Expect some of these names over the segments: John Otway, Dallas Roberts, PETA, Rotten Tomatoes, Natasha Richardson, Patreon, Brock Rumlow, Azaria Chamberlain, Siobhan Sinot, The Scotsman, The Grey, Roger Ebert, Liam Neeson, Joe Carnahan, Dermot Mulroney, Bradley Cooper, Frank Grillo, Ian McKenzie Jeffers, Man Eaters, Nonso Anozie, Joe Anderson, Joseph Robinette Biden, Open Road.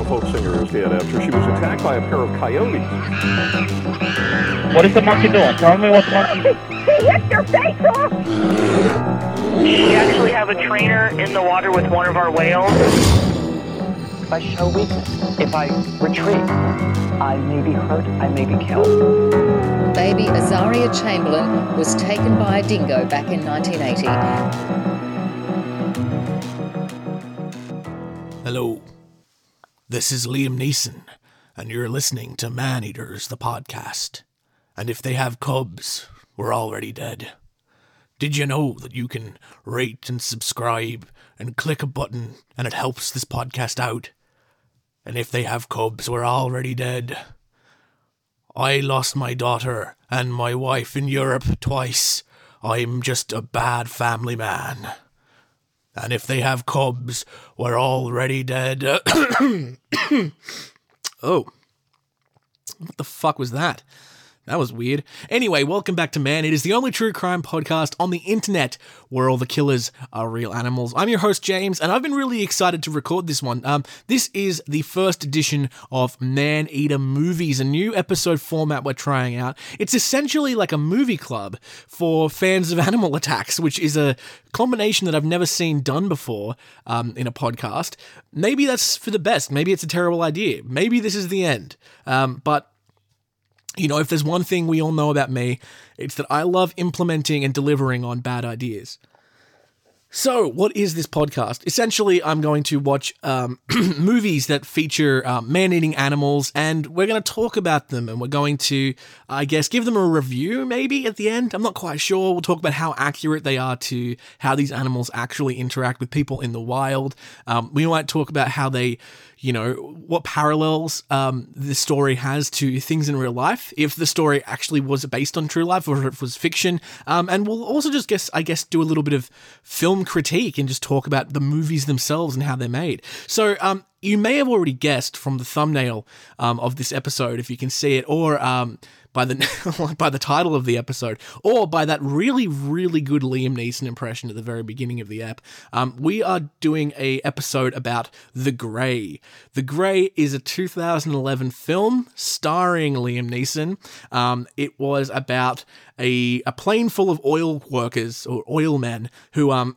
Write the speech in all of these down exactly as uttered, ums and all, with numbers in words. a folk singer is dead after she was attacked by a pair of coyotes. What is the monkey doing? Tell me what the monkey doing. He ripped her face off! We actually have a trainer in the water with one of our whales. If I show weakness, if I retreat, I may be hurt, I may be killed. Baby Azaria Chamberlain was taken by a dingo back in nineteen eighty. Hello, this is Liam Neeson, and you're listening to Man Eaters, the podcast. And if they have cubs, we're already dead. Did you know that you can rate and subscribe and click a button and it helps this podcast out? And if they have cubs, we're already dead. I lost my daughter and my wife in Europe twice. I'm just a bad family man. And if they have cubs, we're already dead. Oh. What the fuck was that? That was weird. Anyway, welcome back to Man. It is the only true crime podcast on the internet where all the killers are real animals. I'm your host, James, and I've been really excited to record this one. Um, this is the first edition of Man Eater Movies, a new episode format we're trying out. It's essentially like a movie club for fans of animal attacks, which is a combination that I've never seen done before um, in a podcast. Maybe that's for the best. Maybe it's a terrible idea. Maybe this is the end. Um, but... You know, if there's one thing we all know about me, it's that I love implementing and delivering on bad ideas. So, what is this podcast? Essentially, I'm going to watch um, movies that feature um, man-eating animals, and we're going to talk about them, and we're going to, I guess, give them a review, maybe, at the end? I'm not quite sure. We'll talk about how accurate they are to how these animals actually interact with people in the wild. Um, we might talk about how they... You know, what parallels um, the story has to things in real life, if the story actually was based on true life or if it was fiction. Um, and we'll also just, guess I guess, do a little bit of film critique and just talk about the movies themselves and how they're made. So um, you may have already guessed from the thumbnail um, of this episode, if you can see it, or... Um, By the by the title of the episode, or by that really, really good Liam Neeson impression at the very beginning of the app, um, we are doing a episode about The Grey. The Grey is a two thousand eleven film starring Liam Neeson. Um, it was about a, a plane full of oil workers, or oil men, who um,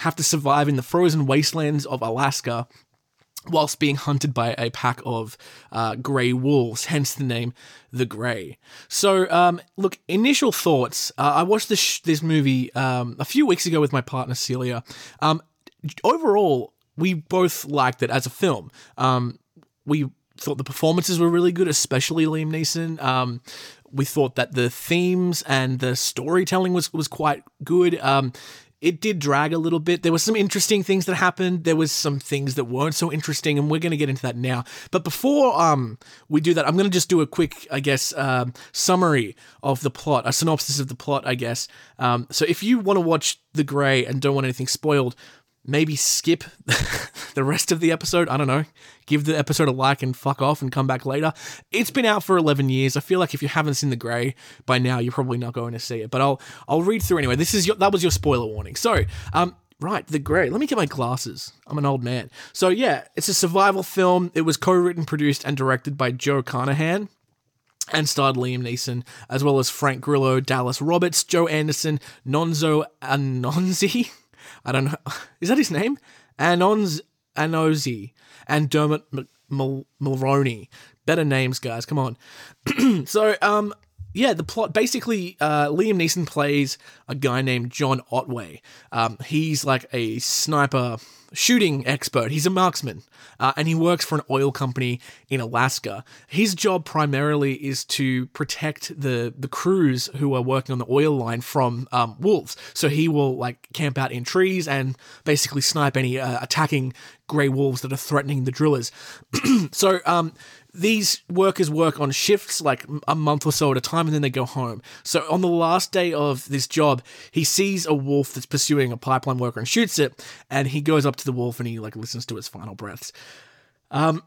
have to survive in the frozen wastelands of Alaska, whilst being hunted by a pack of uh, grey wolves, hence the name The Grey. So, um, look, initial thoughts. Uh, I watched this sh- this movie um, a few weeks ago with my partner, Celia. Um, overall, we both liked it as a film. Um, we thought the performances were really good, especially Liam Neeson. Um, we thought that the themes and the storytelling was, was quite good. Um It did drag a little bit. There were some interesting things that happened. There was some things that weren't so interesting, and we're going to get into that now. But before um we do that, I'm going to just do a quick, I guess, um, summary of the plot, a synopsis of the plot, I guess. Um, so if you want to watch The Grey and don't want anything spoiled, maybe skip the rest of the episode. I don't know. Give the episode a like and fuck off and come back later. It's been out for eleven years. I feel like if you haven't seen The Grey by now, you're probably not going to see it. But I'll I'll read through anyway. This is your, that was your spoiler warning. So, um, right, The Grey. Let me get my glasses. I'm an old man. So yeah, it's a survival film. It was co-written, produced, and directed by Joe Carnahan, and starred Liam Neeson, as well as Frank Grillo, Dallas Roberts, Joe Anderson, Nonso Anozie. I don't know. Is that his name? Nonso Anozie and Dermot M- M- Mulroney. Better names, guys. Come on. So, um, yeah, the plot. Basically, uh, Liam Neeson plays a guy named John Otway. Um, he's like a sniper shooting expert. He's a marksman, uh, and he works for an oil company in Alaska. His job primarily is to protect the the crews who are working on the oil line from um, wolves. So he will like camp out in trees and basically snipe any uh, attacking grey wolves that are threatening the drillers. So um, these workers work on shifts like a month or so at a time, and then they go home. So on the last day of this job, he sees a wolf that's pursuing a pipeline worker and shoots it, and he goes up to the wolf and he like listens to its final breaths. Um,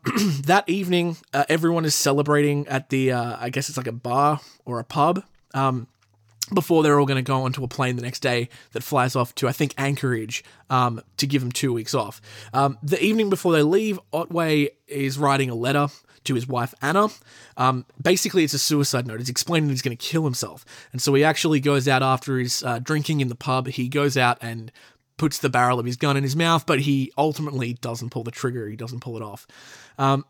that evening, uh, everyone is celebrating at the, uh, I guess it's like a bar or a pub. Um, before they're all going to go onto a plane the next day that flies off to, I think, Anchorage, um, to give them two weeks off. Um, the evening before they leave, Otway is writing a letter to his wife, Anna. Um, basically, it's a suicide note. He's explaining he's going to kill himself. And so he actually goes out after his uh, drinking in the pub. He goes out and puts the barrel of his gun in his mouth, but he ultimately doesn't pull the trigger. He doesn't pull it off. Um,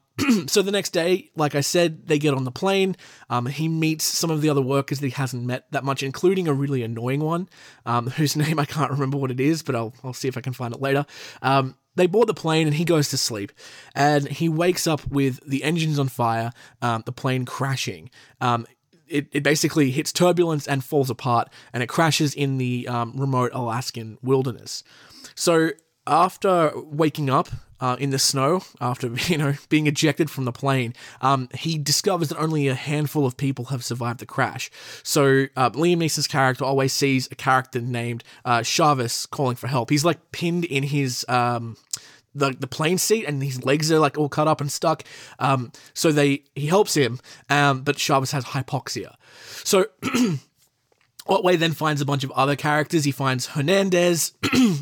so the next day, like I said, they get on the plane. Um, he meets some of the other workers that he hasn't met that much, including a really annoying one, um, whose name I can't remember what it is, but I'll, I'll see if I can find it later. Um, they board the plane and he goes to sleep, and he wakes up with the engines on fire, um, the plane crashing. Um, It, it basically hits turbulence and falls apart, and it crashes in the um, remote Alaskan wilderness. So after waking up uh, in the snow, after you know being ejected from the plane, um, he discovers that only a handful of people have survived the crash. So uh, Liam Neeson's character always sees a character named uh, Chavis calling for help. He's like pinned in his... Um, The, the plane seat, and his legs are like all cut up and stuck. Um, so they he helps him, um, but Chavis has hypoxia. So Otway then finds a bunch of other characters. He finds Hernandez,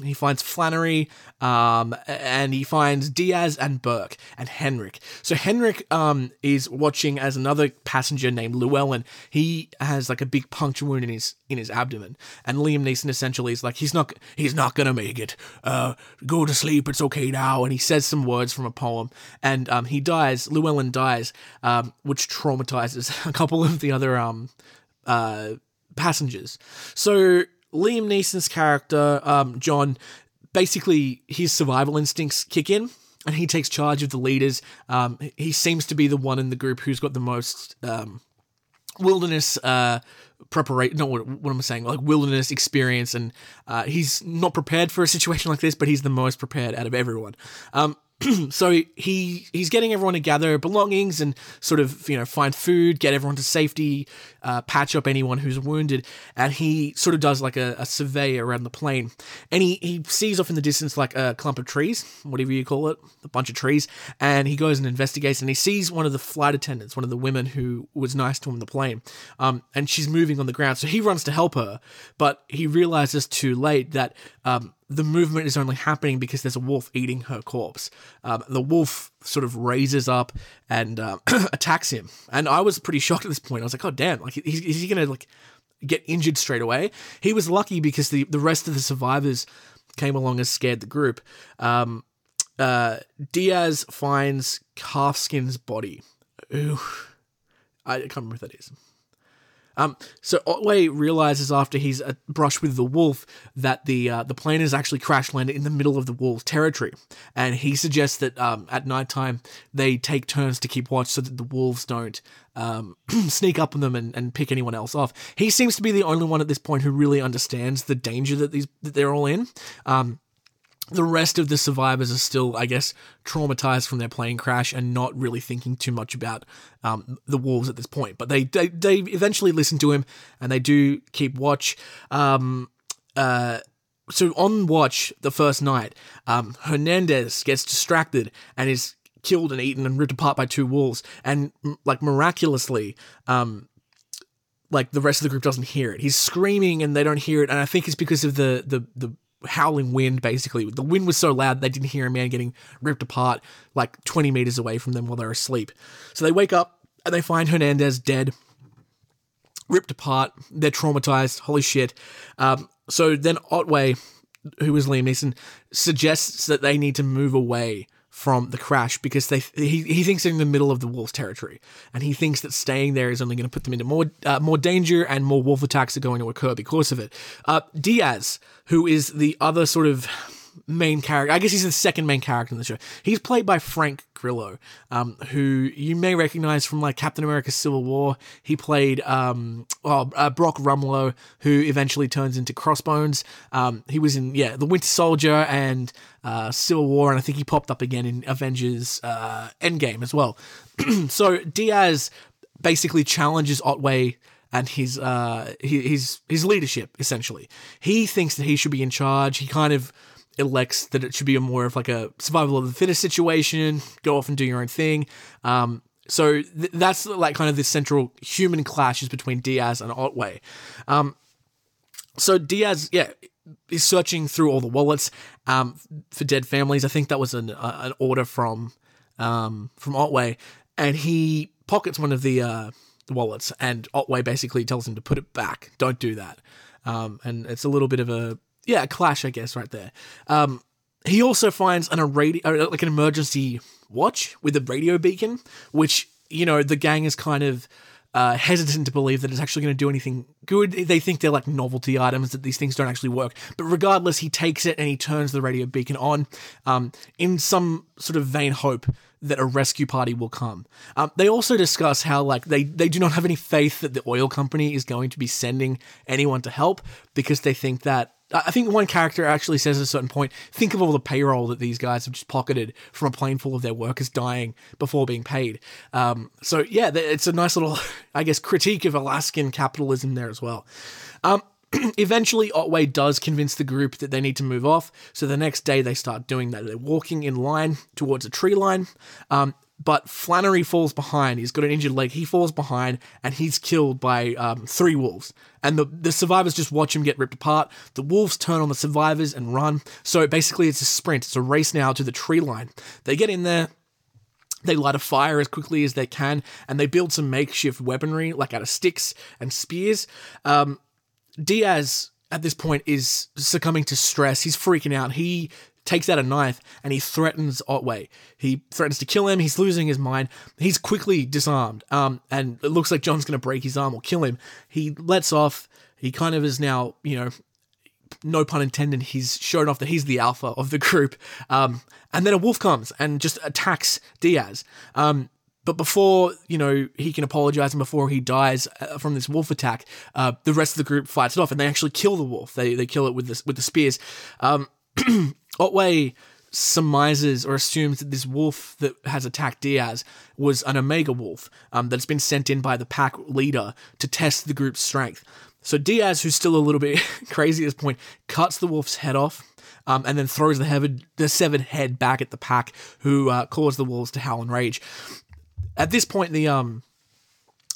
he finds Flannery, um, and he finds Diaz and Burke and Henrik. So Henrik um, is watching as another passenger named Llewellyn. He has like a big puncture wound in his in his abdomen, and Liam Neeson essentially is like, he's not he's not gonna make it. Uh, go to sleep. It's okay now. And he says some words from a poem, and um, he dies. Llewellyn dies, um, which traumatizes a couple of the other um. Uh, passengers. So Liam Neeson's character, um, John, basically his survival instincts kick in, and he takes charge of the leaders. Um, he seems to be the one in the group who's got the most um, wilderness uh, preparation. No, what, what am I saying? Like wilderness experience, and uh, he's not prepared for a situation like this, but he's the most prepared out of everyone. Um, so he he's getting everyone to gather belongings and sort of, you know, find food, get everyone to safety, uh, patch up anyone who's wounded, and he sort of does like a, a survey around the plane, and he, he sees off in the distance like a clump of trees, whatever you call it, a bunch of trees, and he goes and investigates, and he sees one of the flight attendants, one of the women who was nice to him on the plane, um, and she's moving on the ground, so he runs to help her, but he realizes too late that um, the movement is only happening because there's a wolf eating her corpse. Um, the wolf sort of raises up and uh, attacks him. And I was pretty shocked at this point. I was like, oh, damn, like, is, is he going to like get injured straight away? He was lucky because the, the rest of the survivors came along and scared the group. Um, uh, Diaz finds Calfskin's body. Ooh, I can't remember what that is. Um, so Otway realizes after he's uh, brushed with the wolf that the uh, the plane has actually crash landed in the middle of the wolf territory, and he suggests that um, at nighttime they take turns to keep watch so that the wolves don't um, sneak up on them and, and pick anyone else off. He seems to be the only one at this point who really understands the danger that these that they're all in. Um, the rest of the survivors are still, I guess, traumatized from their plane crash and not really thinking too much about um, the wolves at this point. But they, they they eventually listen to him, and they do keep watch. Um, uh, so on watch the first night, um, Hernandez gets distracted and is killed and eaten and ripped apart by two wolves. And, like, miraculously... Um, like, the rest of the group doesn't hear it. He's screaming, and they don't hear it, and I think it's because of the... the, the howling wind, basically. The wind was so loud they didn't hear a man getting ripped apart like twenty meters away from them while they were asleep. So they wake up and they find Hernandez dead, ripped apart. They're traumatized. Holy shit. Um, so then Otway, who was Liam Neeson, suggests that they need to move away from the crash because they he, he thinks they're in the middle of the wolf's territory, and he thinks that staying there is only going to put them into more uh, more danger, and more wolf attacks are going to occur because of it. Uh, Diaz, who is the other sort of main character, I guess he's the second main character in the show. He's played by Frank Grillo, um, who you may recognize from like Captain America: Civil War. He played um, oh, uh, Brock Rumlow, who eventually turns into Crossbones. Um, he was in yeah the Winter Soldier and. Uh, Civil War, and I think he popped up again in Avengers uh, Endgame as well. So Diaz basically challenges Otway and his uh, his his leadership, essentially. He thinks that he should be in charge. He kind of elects that it should be a more of like a survival of the fittest situation, go off and do your own thing. Um, so th- that's like kind of the central human clashes between Diaz and Otway. Um, So Diaz, yeah, is searching through all the wallets um, for dead families. I think that was an uh, an order from um, from Otway, and he pockets one of the uh, the wallets, and Otway basically tells him to put it back. Don't do that. Um, and it's a little bit of a yeah a clash, I guess, right there. Um, he also finds an a radio like an emergency watch with a radio beacon, which you know the gang is kind of. Uh, hesitant to believe that it's actually going to do anything good. They think they're like novelty items, that these things don't actually work. But regardless, he takes it and he turns the radio beacon on um, in some sort of vain hope that a rescue party will come. Um, they also discuss how like they, they do not have any faith that the oil company is going to be sending anyone to help because they think that, I think one character actually says at a certain point, think of all the payroll that these guys have just pocketed from a plane full of their workers dying before being paid. Um, so, yeah, it's a nice little, I guess, critique of Alaskan capitalism there as well. Um, eventually, Otway does convince the group that they need to move off. So the next day they start doing that. They're walking in line towards a tree line. Um, but Flannery falls behind. He's got an injured leg. He falls behind and he's killed by um, three wolves. And the, the survivors just watch him get ripped apart. The wolves turn on the survivors and run. So basically it's a sprint. It's a race now to the tree line. They get in there. They light a fire as quickly as they can. And they build some makeshift weaponry, like out of sticks and spears. Um, Diaz, at this point, is succumbing to stress. He's freaking out. He takes out a knife, and he threatens Otway. He threatens to kill him. He's losing his mind. He's quickly disarmed, um, and it looks like John's going to break his arm or kill him. He lets off. He kind of is now, you know, no pun intended, he's shown off that he's the alpha of the group. Um, and then a wolf comes and just attacks Diaz. Um, but before, you know, he can apologize and before he dies from this wolf attack, uh, the rest of the group fights it off, and they actually kill the wolf. They they kill it with the, with the spears. Um Otway surmises or assumes that this wolf that has attacked Diaz was an Omega wolf um, that's been sent in by the pack leader to test the group's strength. So Diaz, who's still a little bit crazy at this point, cuts the wolf's head off um, and then throws the, heaved, the severed head back at the pack, who uh, caused the wolves to howl in rage. At this point, the um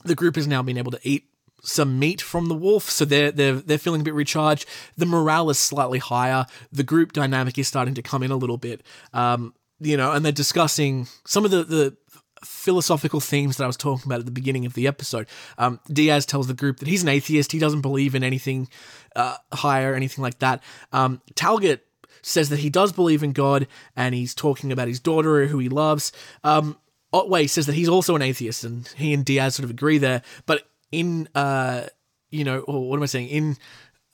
the group has now been able to eat some meat from the wolf, so they're, they're, they're feeling a bit recharged. The morale is slightly higher. The group dynamic is starting to come in a little bit, um, you know, and they're discussing some of the, the philosophical themes that I was talking about at the beginning of the episode. Um, Diaz tells the group that he's an atheist. He doesn't believe in anything uh, higher, anything like that. Um, Talget says that he does believe in God, and he's talking about his daughter, who he loves. Um, Otway says that he's also an atheist, and he and Diaz sort of agree there, but in, uh, you know, or what am I saying? In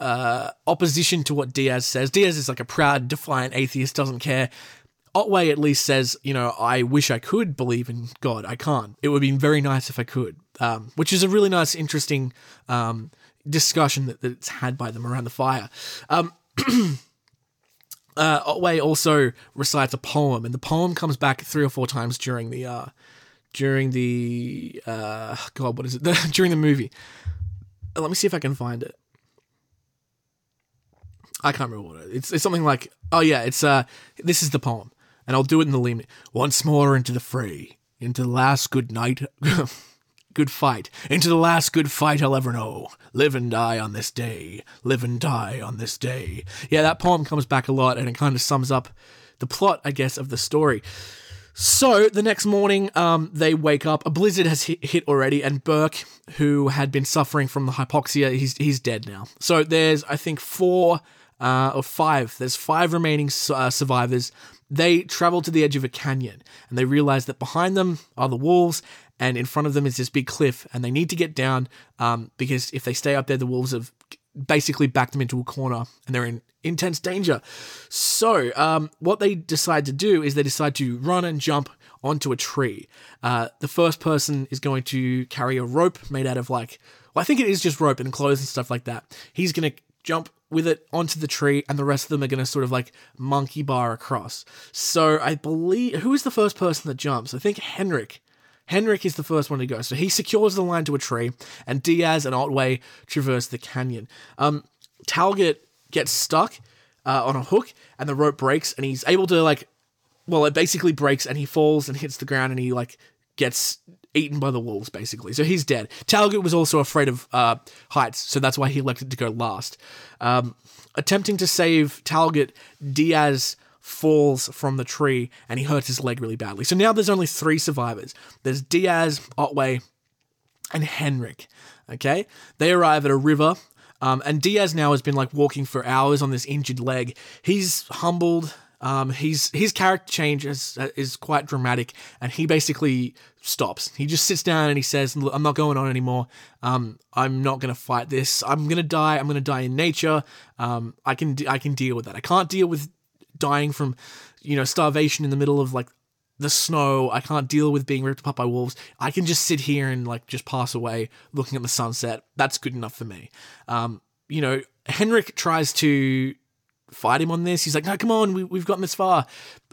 uh, opposition to what Diaz says. Diaz is like a proud, defiant atheist, doesn't care. Otway at least says, you know, I wish I could believe in God. I can't. It would be very nice if I could, um, which is a really nice, interesting um, discussion that, that's had by them around the fire. Um, uh, Otway also recites a poem, and the poem comes back three or four times during the... Uh, During the, uh, God, what is it? During the movie. Let me see if I can find it. I can't remember what it is. It's, it's something like, oh yeah, it's, uh, this is the poem. And I'll do it in the Liam. Once more into the fray, into the last good night, good fight, into the last good fight I'll ever know. Live and die on this day, live and die on this day. Yeah, that poem comes back a lot, and it kind of sums up the plot, I guess, of the story. So, the next morning, um, they wake up. A blizzard has hit, hit already, and Burke, who had been suffering from the hypoxia, he's he's dead now. So, there's, I think, four uh, or five. There's five remaining uh, survivors. They travel to the edge of a canyon, and they realize that behind them are the wolves, and in front of them is this big cliff, and they need to get down, um, because if they stay up there, the wolves have basically backed them into a corner, and they're in intense danger. So, um, what they decide to do is they decide to run and jump onto a tree. Uh, the first person is going to carry a rope made out of like, well, I think it is just rope and clothes and stuff like that. He's going to jump with it onto the tree, and the rest of them are going to sort of like monkey bar across. So, I believe, who is the first person that jumps? I think Henrik. Henrik is the first one to go. So he secures the line to a tree, and Diaz and Otway traverse the canyon. Um, Talget gets stuck uh, on a hook, and the rope breaks, and he's able to, like, well, it basically breaks, and he falls and hits the ground, and he, like, gets eaten by the wolves, basically. So he's dead. Talgut was also afraid of uh, heights, so that's why he elected to go last. Um, attempting to save Talgut, Diaz falls from the tree and he hurts his leg really badly. So now there's only three survivors. There's Diaz, Otway, and Henrik. Okay? They arrive at a river, um, and Diaz now has been like walking for hours on this injured leg. He's humbled. Um, he's, his character change is, is quite dramatic, and he basically stops. He just sits down and he says, "I'm not going on anymore. Um, I'm not going to fight this. I'm going to die. I'm going to die in nature. Um, I can, I can deal with that. I can't deal with dying from, you know, starvation in the middle of, like, the snow. I can't deal with being ripped apart by wolves. I can just sit here and, like, just pass away looking at the sunset. That's good enough for me." Um, you know, Henrik tries to fight him on this. He's like, "No, come on, we, we've gotten this far."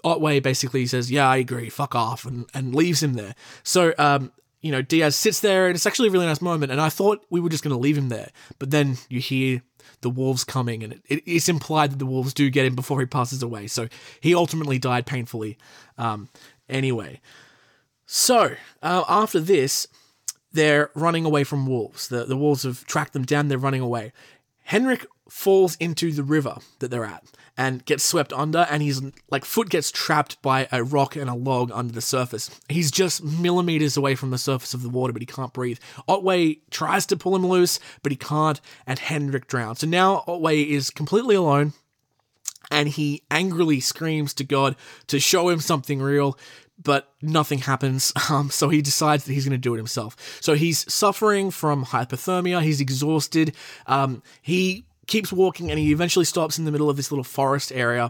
Otway basically says, "Yeah, I agree, fuck off," and, and leaves him there. So, um, you know, Diaz sits there, and it's actually a really nice moment, and I thought we were just going to leave him there, but then you hear the wolves coming, and it, it's implied that the wolves do get him before he passes away. So he ultimately died painfully. Um, anyway, so uh, after this, they're running away from wolves. The, the wolves have tracked them down. They're running away. Henrik falls into the river that they're at and gets swept under, and his like foot gets trapped by a rock and a log under the surface. He's just millimeters away from the surface of the water, but he can't breathe. Otway tries to pull him loose, but he can't, and Henrik drowns. So now Otway is completely alone, and he angrily screams to God to show him something real, but nothing happens, um, so he decides that he's going to do it himself. So he's suffering from hypothermia, he's exhausted, um, he keeps walking, and he eventually stops in the middle of this little forest area,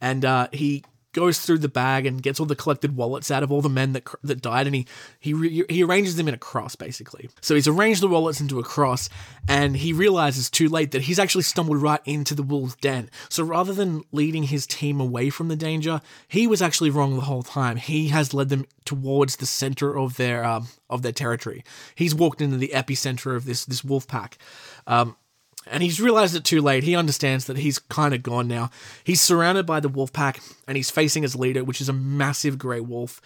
and uh, he goes through the bag and gets all the collected wallets out of all the men that cr- that died, and he he, re- he arranges them in a cross, basically. So he's arranged the wallets into a cross, and he realizes too late that he's actually stumbled right into the wolves' den. So rather than leading his team away from the danger, he was actually wrong the whole time. He has led them towards the center of their um, of their territory. He's walked into the epicenter of this, this wolf pack. Um, And he's realized it too late. He understands that he's kind of gone now. He's surrounded by the wolf pack, and he's facing his leader, which is a massive grey wolf.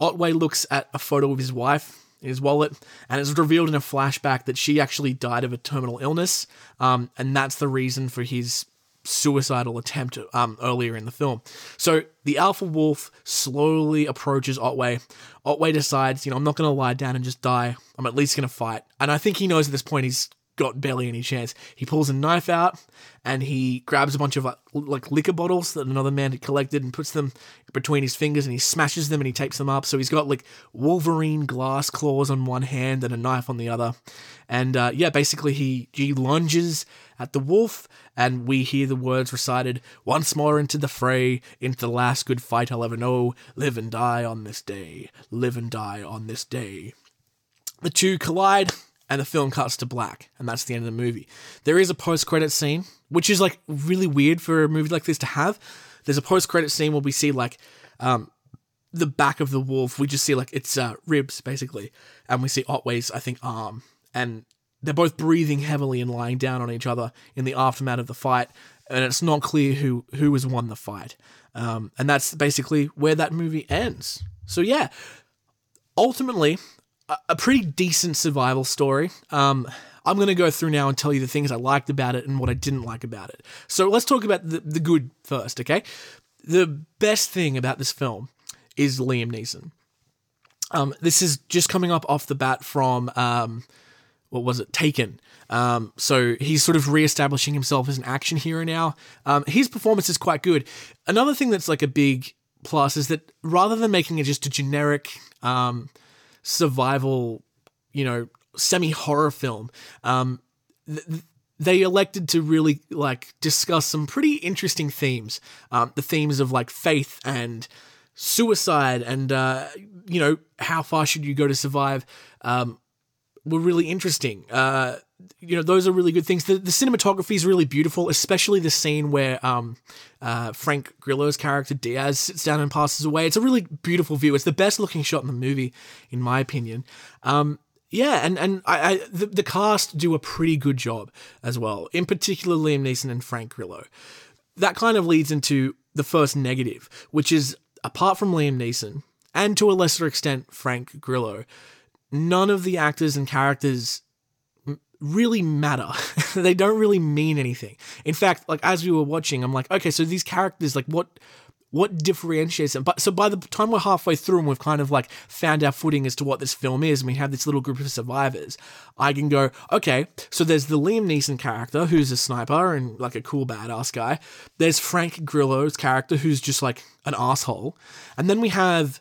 Otway looks at a photo of his wife in his wallet, and it's revealed in a flashback that she actually died of a terminal illness, um, and that's the reason for his suicidal attempt um, earlier in the film. So the alpha wolf slowly approaches Otway. Otway decides, you know, "I'm not going to lie down and just die. I'm at least going to fight." And I think he knows at this point he's got barely any chance. He pulls a knife out, and he grabs a bunch of, like, like liquor bottles that another man had collected, and puts them between his fingers, and he smashes them, and he tapes them up. So he's got, like, Wolverine glass claws on one hand and a knife on the other. And, uh, yeah, basically he, he lunges at the wolf, and we hear the words recited, "Once more into the fray, into the last good fight I'll ever know, live and die on this day, live and die on this day." The two collide, and the film cuts to black, and that's the end of the movie. There is a post-credit scene, which is, like, really weird for a movie like this to have. There's a post-credit scene where we see, like, um, the back of the wolf. We just see, like, its uh, ribs, basically, and we see Otway's, I think, arm, and they're both breathing heavily and lying down on each other in the aftermath of the fight, and it's not clear who, who has won the fight. Um, and that's basically where that movie ends. So, yeah, ultimately a pretty decent survival story. Um, I'm going to go through now and tell you the things I liked about it and what I didn't like about it. So let's talk about the, the good first, okay? The best thing about this film is Liam Neeson. Um, this is just coming up off the bat from, um, what was it, Taken. Um, so he's sort of reestablishing himself as an action hero now. Um, his performance is quite good. Another thing that's like a big plus is that rather than making it just a generic Um, survival, you know, semi-horror film, um, th- they elected to really, like, discuss some pretty interesting themes. Um, the themes of, like, faith and suicide and, uh, you know, how far should you go to survive, um, were really interesting. Uh, you know, those are really good things. The, the cinematography is really beautiful, especially the scene where um, uh, Frank Grillo's character, Diaz, sits down and passes away. It's a really beautiful view. It's the best looking shot in the movie, in my opinion. Um, yeah, and, and I, I the, the cast do a pretty good job as well, in particular Liam Neeson and Frank Grillo. That kind of leads into the first negative, which is, apart from Liam Neeson and to a lesser extent, Frank Grillo. None of the actors and characters really matter. They don't really mean anything. In fact, like as we were watching, I'm like, okay, so these characters, like what what differentiates them? But so by the time we're halfway through and we've kind of like found our footing as to what this film is, and we have this little group of survivors, I can go, okay, so there's the Liam Neeson character who's a sniper and like a cool badass guy. There's Frank Grillo's character who's just like an asshole. And then we have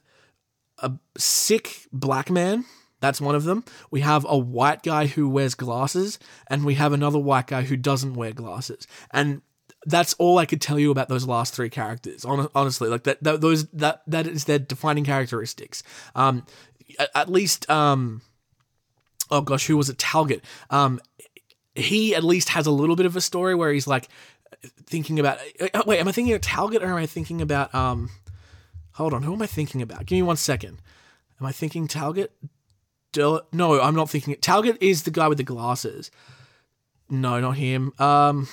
a sick black man. That's one of them. We have a white guy who wears glasses, and we have another white guy who doesn't wear glasses. And that's all I could tell you about those last three characters. Honestly, like that, that those that that is their defining characteristics. Um, at, at least, um, oh gosh, who was it? Talget. Um, he at least has a little bit of a story where he's like thinking about. Wait, am I thinking of Talget or am I thinking about? Um, hold on, who am I thinking about? Give me one second. Am I thinking Talget? No, I'm not thinking it. Talget is the guy with the glasses. No, not him. Um,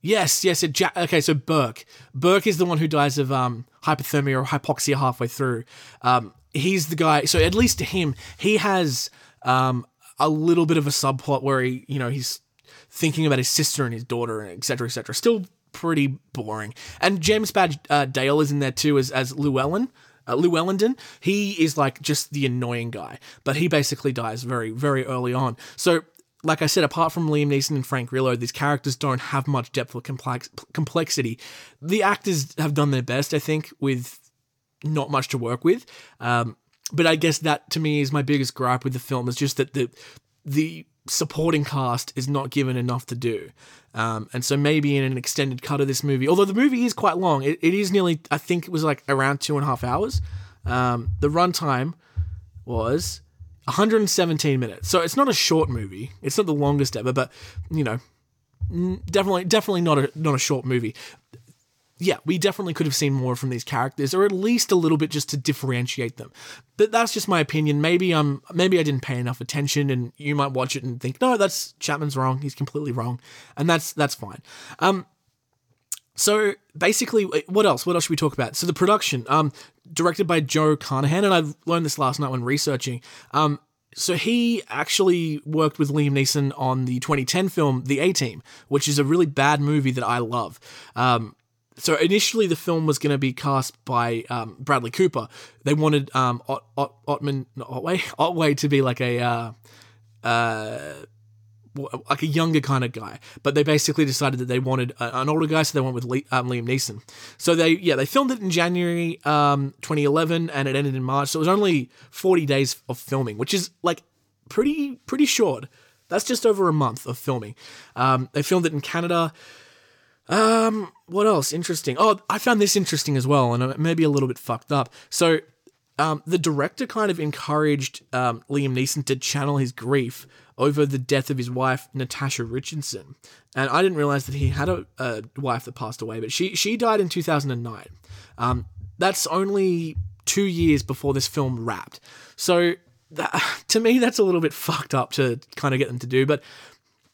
yes, yes. It ja- okay, so Burke. Burke is the one who dies of um, hypothermia or hypoxia halfway through. Um, he's the guy. So at least to him, he has um, a little bit of a subplot where he, you know, he's thinking about his sister and his daughter and et cetera, et cetera. Still pretty boring. And James Badge uh, Dale is in there too as as Llewellyn. Uh, Llewellyn, he is like just the annoying guy, but he basically dies very, very early on. So, like I said, apart from Liam Neeson and Frank Grillo, these characters don't have much depth or complex- complexity. The actors have done their best, I think, with not much to work with. Um, but I guess that, to me, is my biggest gripe with the film, is just that the the supporting cast is not given enough to do. Um, and so maybe in an extended cut of this movie, although the movie is quite long, it, it is nearly, I think it was like around two and a half hours. Um, the runtime was one hundred seventeen minutes. So it's not a short movie. It's not the longest ever, but you know, definitely, definitely not a, not a short movie. Yeah, we definitely could have seen more from these characters, or at least a little bit just to differentiate them. But that's just my opinion. Maybe um, maybe I didn't pay enough attention, and you might watch it and think, no, that's Chapman's wrong. He's completely wrong, and that's that's fine. Um, so basically, what else? What else should we talk about? So the production, um, directed by Joe Carnahan, and I learned this last night when researching. Um, so he actually worked with Liam Neeson on the twenty ten film The A-Team, which is a really bad movie that I love. Um. So initially the film was going to be cast by um, Bradley Cooper. They wanted um, Ot- Ot- Otman, not Otway, Otway to be like a uh, uh, like a younger kind of guy, but they basically decided that they wanted an older guy, so they went with Le- um, Liam Neeson. So they yeah they filmed it in January um, twenty eleven, and it ended in March. So it was only forty days of filming, which is like pretty pretty short. That's just over a month of filming. Um, they filmed it in Canada. Um, what else? Interesting. Oh, I found this interesting as well, and it may be a little bit fucked up. So, um, the director kind of encouraged, um, Liam Neeson to channel his grief over the death of his wife, Natasha Richardson. And I didn't realize that he had a, a wife that passed away, but she, she died in two thousand nine. Um, that's only two years before this film wrapped. So, that, to me, that's a little bit fucked up to kind of get them to do, but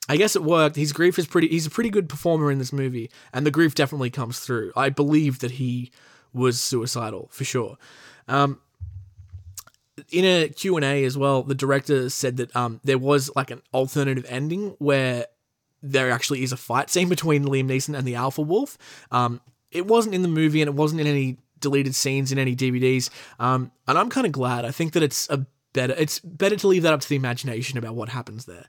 I guess it worked. His grief is pretty... He's a pretty good performer in this movie, and the grief definitely comes through. I believe that he was suicidal, for sure. Um, in a Q and A as well, the director said that um, there was like an alternative ending where there actually is a fight scene between Liam Neeson and the Alpha Wolf. Um, it wasn't in the movie, and it wasn't in any deleted scenes in any D V Ds, um, and I'm kind of glad. I think that it's a Better, it's better to leave that up to the imagination about what happens there.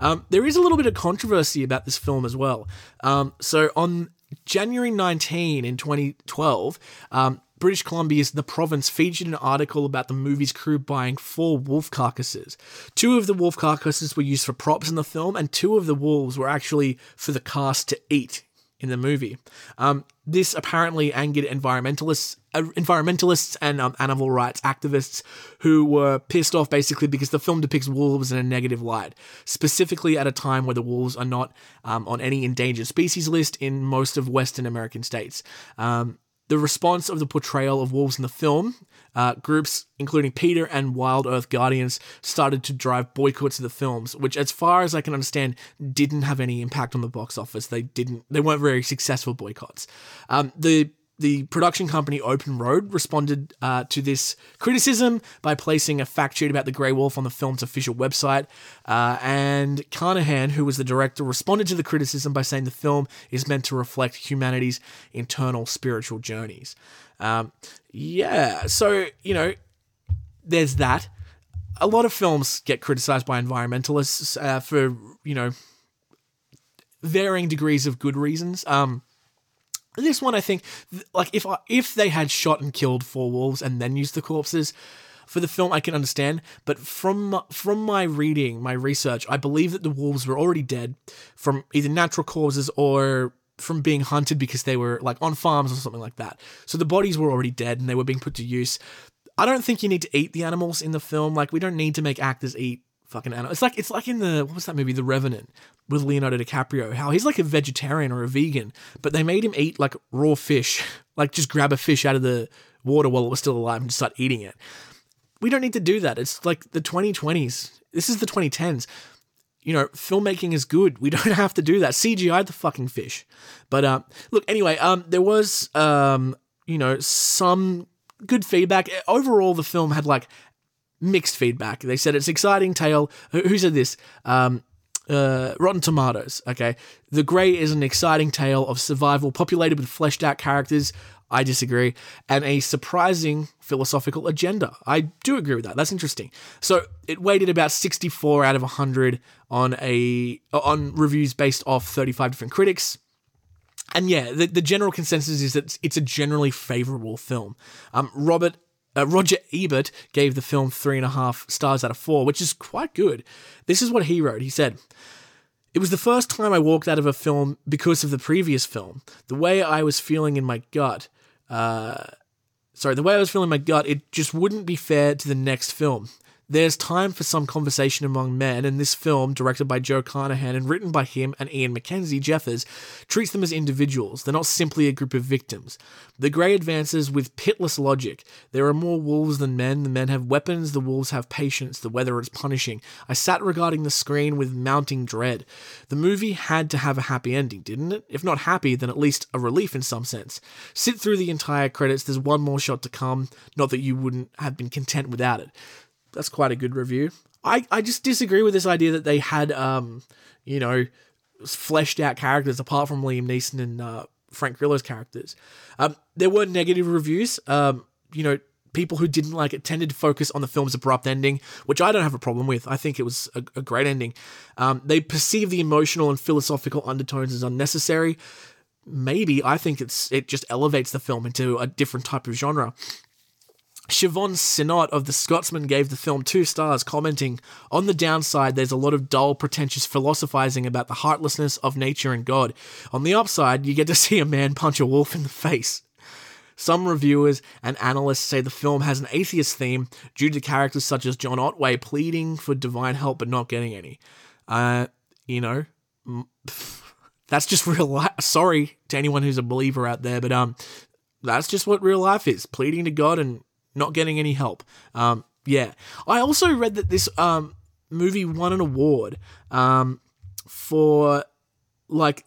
Um, there is a little bit of controversy about this film as well. Um, so on January nineteenth in twenty twelve, um, British Columbia's The Province featured an article about the movie's crew buying four wolf carcasses. Two of the wolf carcasses were used for props in the film, and two of the wolves were actually for the cast to eat in the movie. Um, this apparently angered environmentalists uh, environmentalists and um, animal rights activists who were pissed off basically because the film depicts wolves in a negative light, specifically at a time where the wolves are not um, on any endangered species list in most of Western American states. Um, the response of the portrayal of wolves in the film, uh, groups including PETA and Wild Earth Guardians started to drive boycotts of the films, which, as far as I can understand, didn't have any impact on the box office. They didn't. They weren't very successful boycotts. Um, the the production company Open Road responded uh, to this criticism by placing a fact sheet about the Grey Wolf on the film's official website. Uh, and Carnahan, who was the director, responded to the criticism by saying the film is meant to reflect humanity's internal spiritual journeys. Um, yeah, so, you know, there's that. A lot of films get criticized by environmentalists uh, for, you know, varying degrees of good reasons. Um, this one, I think, like, if I, if they had shot and killed four wolves and then used the corpses for the film, I can understand. But from from my reading, my research, I believe that the wolves were already dead from either natural causes or from being hunted because they were, like, on farms or something like that. So the bodies were already dead and they were being put to use. I don't think you need to eat the animals in the film. Like, we don't need to make actors eat fucking animals. It's like, it's like in the, what was that movie, The Revenant, with Leonardo DiCaprio, how he's like a vegetarian or a vegan, but they made him eat, like, raw fish, like, just grab a fish out of the water while it was still alive and just start eating it. We don't need to do that. It's like the twenty twenties. This is the twenty tens. You know, filmmaking is good. We don't have to do that. C G I the fucking fish. But, um, look, anyway, um, there was, um, you know, some good feedback. Overall, the film had, like, mixed feedback. They said it's an exciting tale. Who said this? Um, uh, Rotten Tomatoes, okay. The Grey is an exciting tale of survival populated with fleshed-out characters. I disagree. And a surprising philosophical agenda. I do agree with that. That's interesting. So it weighted about sixty-four out of one hundred on a on reviews based off thirty-five different critics. And yeah, the, the general consensus is that it's a generally favorable film. Um, Robert, uh, Roger Ebert gave the film three and a half stars out of four, which is quite good. This is what he wrote. He said, "It was the first time I walked out of a film because of the previous film. The way I was feeling in my gut, uh, sorry, the way I was feeling in my gut, it just wouldn't be fair to the next film. There's time for some conversation among men, and this film, directed by Joe Carnahan and written by him and Ian McKenzie Jeffers, treats them as individuals. They're not simply a group of victims. The Grey advances with pitiless logic. There are more wolves than men. The men have weapons. The wolves have patience. The weather is punishing. I sat regarding the screen with mounting dread. The movie had to have a happy ending, didn't it? If not happy, then at least a relief in some sense. Sit through the entire credits. There's one more shot to come. Not that you wouldn't have been content without it." That's quite a good review. I, I just disagree with this idea that they had, um, you know, fleshed out characters apart from Liam Neeson and uh, Frank Grillo's characters. Um, there were negative reviews. Um, you know, people who didn't like it tended to focus on the film's abrupt ending, which I don't have a problem with. I think it was a, a great ending. Um, they perceive the emotional and philosophical undertones as unnecessary. Maybe. I think it's it just elevates the film into a different type of genre. Siobhan Sinot of The Scotsman gave the film two stars, commenting, "On the downside, there's a lot of dull, pretentious philosophizing about the heartlessness of nature and God. On the upside, you get to see a man punch a wolf in the face." Some reviewers and analysts say the film has an atheist theme due to characters such as John Otway pleading for divine help but not getting any. Uh, you know, that's just real life. Sorry to anyone who's a believer out there, but um, that's just what real life is, pleading to God and not getting any help. Um, yeah. I also read that this um, movie won an award um, for, like,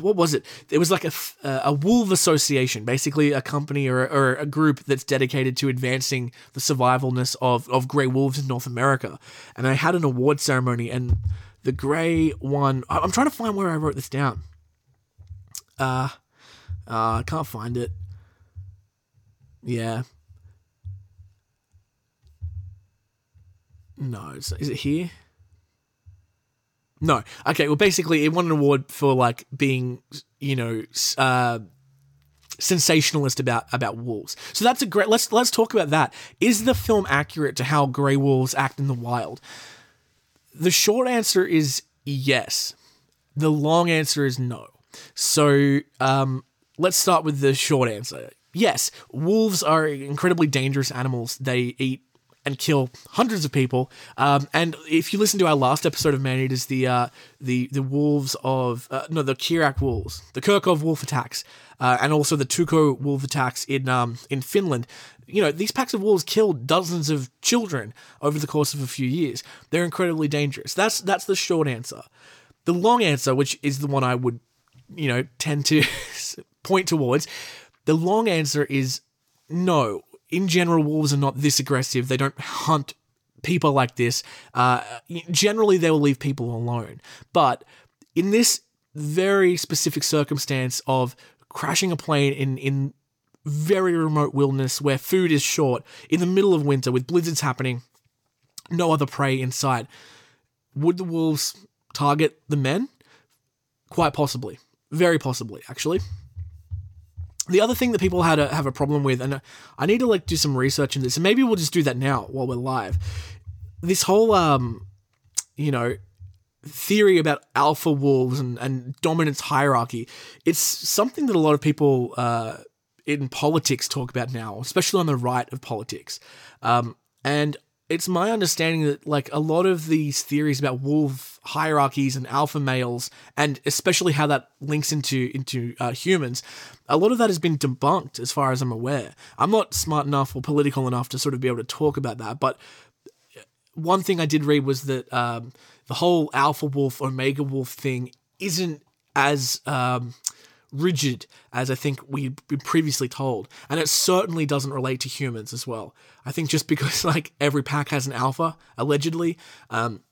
what was it? It was like a, a wolf association, basically a company or, or a group that's dedicated to advancing the survivalness of, of grey wolves in North America. And they had an award ceremony, and the Grey won. I'm trying to find where I wrote this down. Uh, uh, I can't find it. Yeah. No, is it here? No. Okay, well, basically, it won an award for, like, being, you know, uh, sensationalist about about wolves. So that's a great... Let's let's talk about that. Is the film accurate to how grey wolves act in the wild? The short answer is yes. The long answer is no. So um, let's start with the short answer. Yes, wolves are incredibly dangerous animals. They eat and kill hundreds of people. Um, and if you listen to our last episode of Man Eaters, the uh, the the wolves of uh, no the Kirak wolves, the Kirkov wolf attacks, uh, and also the Tuko wolf attacks in um, in Finland. You know, these packs of wolves killed dozens of children over the course of a few years. They're incredibly dangerous. That's that's the short answer. The long answer, which is the one I would, you know, tend to point towards, The long answer is no. In general, wolves are not this aggressive. They don't hunt people like this. Uh, generally, they will leave people alone. But in this very specific circumstance of crashing a plane in, in very remote wilderness where food is short, in the middle of winter with blizzards happening, no other prey in sight, would the wolves target the men? Quite possibly. Very possibly, actually. The other thing that people had a, have a problem with, and I need to like do some research into this, and maybe we'll just do that now while we're live. This whole, um, you know, theory about alpha wolves and, and dominance hierarchy, it's something that a lot of people uh, in politics talk about now, especially on the right of politics. Um, and it's my understanding that like a lot of these theories about wolf hierarchies and alpha males, and especially how that links into into uh, humans, a lot of that has been debunked as far as I'm aware. I'm not smart enough or political enough to sort of be able to talk about that, but one thing I did read was that um, the whole alpha wolf, omega wolf thing isn't as um, rigid as I think we've been previously told. And it certainly doesn't relate to humans as well. I think just because like every pack has an alpha, allegedly, um,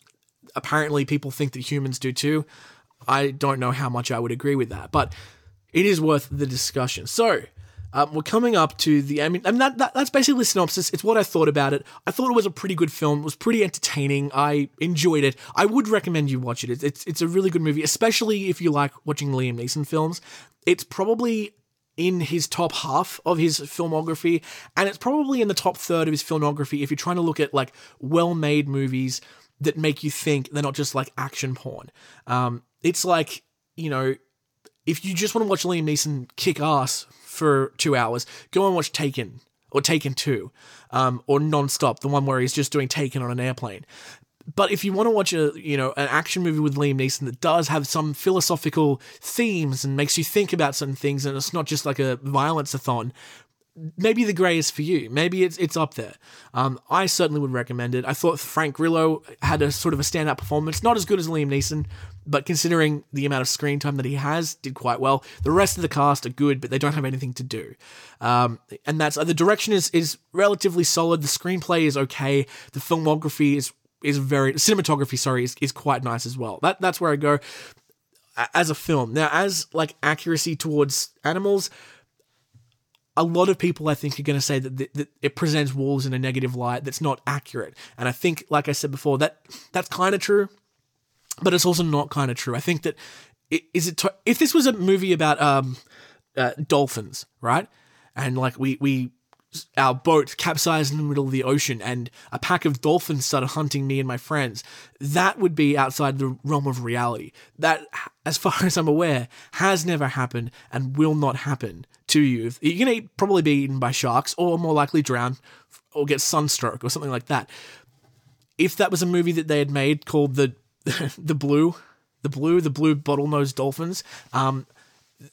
apparently people think that humans do too. I don't know how much I would agree with that, but it is worth the discussion. So um, we're coming up to the, I mean, I mean that, that, that's basically the synopsis. It's what I thought about it. I thought it was a pretty good film. It was pretty entertaining. I enjoyed it. I would recommend you watch it. It's, it's, it's a really good movie, especially if you like watching Liam Neeson films. It's probably in his top half of his filmography, and it's probably in the top third of his filmography if you're trying to look at like well-made movies that make you think they're not just like action porn. Um, it's like, you know, if you just want to watch Liam Neeson kick ass for two hours, go and watch Taken or Taken two um, or Nonstop, the one where he's just doing Taken on an airplane. But if you want to watch a, you know, an action movie with Liam Neeson that does have some philosophical themes and makes you think about certain things, and it's not just like a violence-a-thon, maybe The Grey is for you. Maybe it's it's up there. Um, I certainly would recommend it. I thought Frank Grillo had a sort of a standout performance, not as good as Liam Neeson, but considering the amount of screen time that he has, did quite well. The rest of the cast are good, but they don't have anything to do. Um, and that's uh, the direction is is relatively solid. The screenplay is okay. The filmography is is very cinematography. Sorry, is is quite nice as well. That that's where I go as a film. Now, as like accuracy towards animals, a lot of people, I think, are going to say that, th- that it presents wolves in a negative light that's not accurate. And I think, like I said before, that that's kind of true, but it's also not kind of true. I think that it, is it to- if this was a movie about um, uh, dolphins, right? And like we we our boat capsized in the middle of the ocean, and a pack of dolphins started hunting me and my friends, that would be outside the realm of reality. That, as far as I'm aware, has never happened and will not happen to you. You're going to probably be eaten by sharks, or more likely drown or get sunstroke or something like that. If that was a movie that they had made called the the blue, the blue, the blue bottlenose dolphins, um,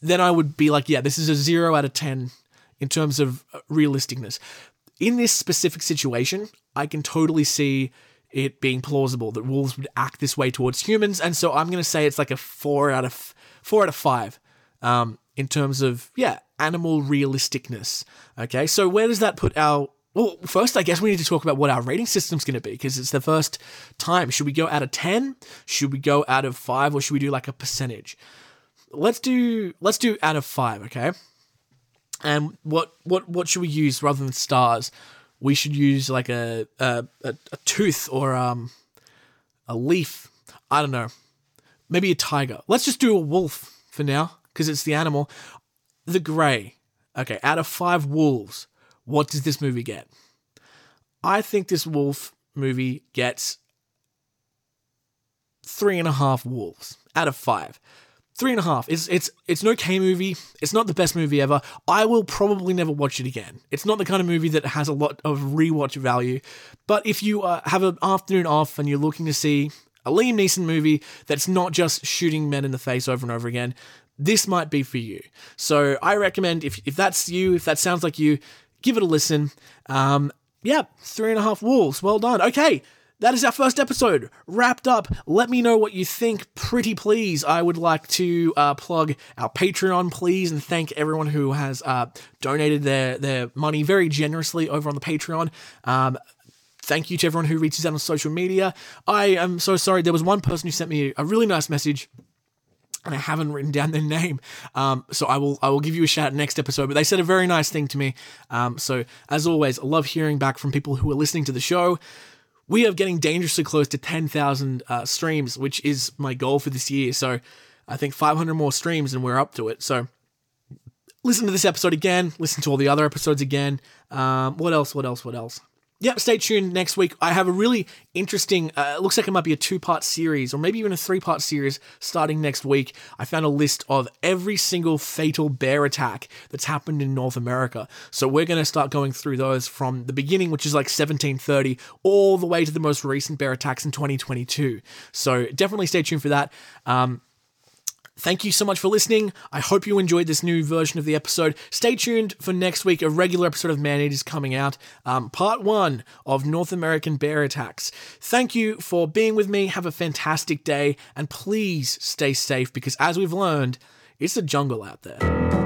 then I would be like, yeah, this is a zero out of ten in terms of realisticness. In this specific situation, I can totally see it being plausible that wolves would act this way towards humans, and so I'm going to say it's like a four out of four out of five um, in terms of yeah. animal realisticness. Okay, so where does that put our... Well, first, I guess we need to talk about what our rating system's going to be, because it's the first time. Should we go out of ten? Should we go out of five? Or should we do like a percentage? Let's do let's do out of five, okay? And what what, what should we use rather than stars? We should use like a, a, a, a tooth or um a leaf. I don't know. Maybe a tiger. Let's just do a wolf for now, because it's the animal. The Grey. Okay, out of five wolves, what does this movie get? I think this wolf movie gets three and a half wolves out of five. Three and a half. It's it's it's an okay movie. It's not the best movie ever. I will probably never watch it again. It's not the kind of movie that has a lot of rewatch value. But if you uh, have an afternoon off and you're looking to see a Liam Neeson movie that's not just shooting men in the face over and over again, this might be for you. So I recommend, if if that's you, if that sounds like you, give it a listen. Um, yeah, three and a half wolves. Well done. Okay, That is our first episode wrapped up. Let me know what you think, pretty please. I would like to uh, plug our Patreon, please, and thank everyone who has uh, donated their, their money very generously over on the Patreon. Um, thank you to everyone who reaches out on social media. I am so sorry. There was one person who sent me a really nice message, and I haven't written down their name, um, so I will I will give you a shout next episode, but they said a very nice thing to me, um, so as always, I love hearing back from people who are listening to the show. We are getting dangerously close to ten thousand uh, streams, which is my goal for this year, so I think five hundred more streams and we're up to it, so listen to this episode again, listen to all the other episodes again, um, what else, what else, what else? Yep, stay tuned next week. I have a really interesting, uh, it looks like it might be a two-part series or maybe even a three-part series starting next week. I found a list of every single fatal bear attack that's happened in North America. So we're going to start going through those from the beginning, which is like seventeen thirty, all the way to the most recent bear attacks in twenty twenty-two. So definitely stay tuned for that. Um, Thank you so much for listening. I hope you enjoyed this new version of the episode. Stay tuned for next week, a regular episode of Man Eaters coming out, um, part one of North American bear attacks. Thank you for being with me. Have a fantastic day, and please stay safe because, as we've learned, it's a jungle out there.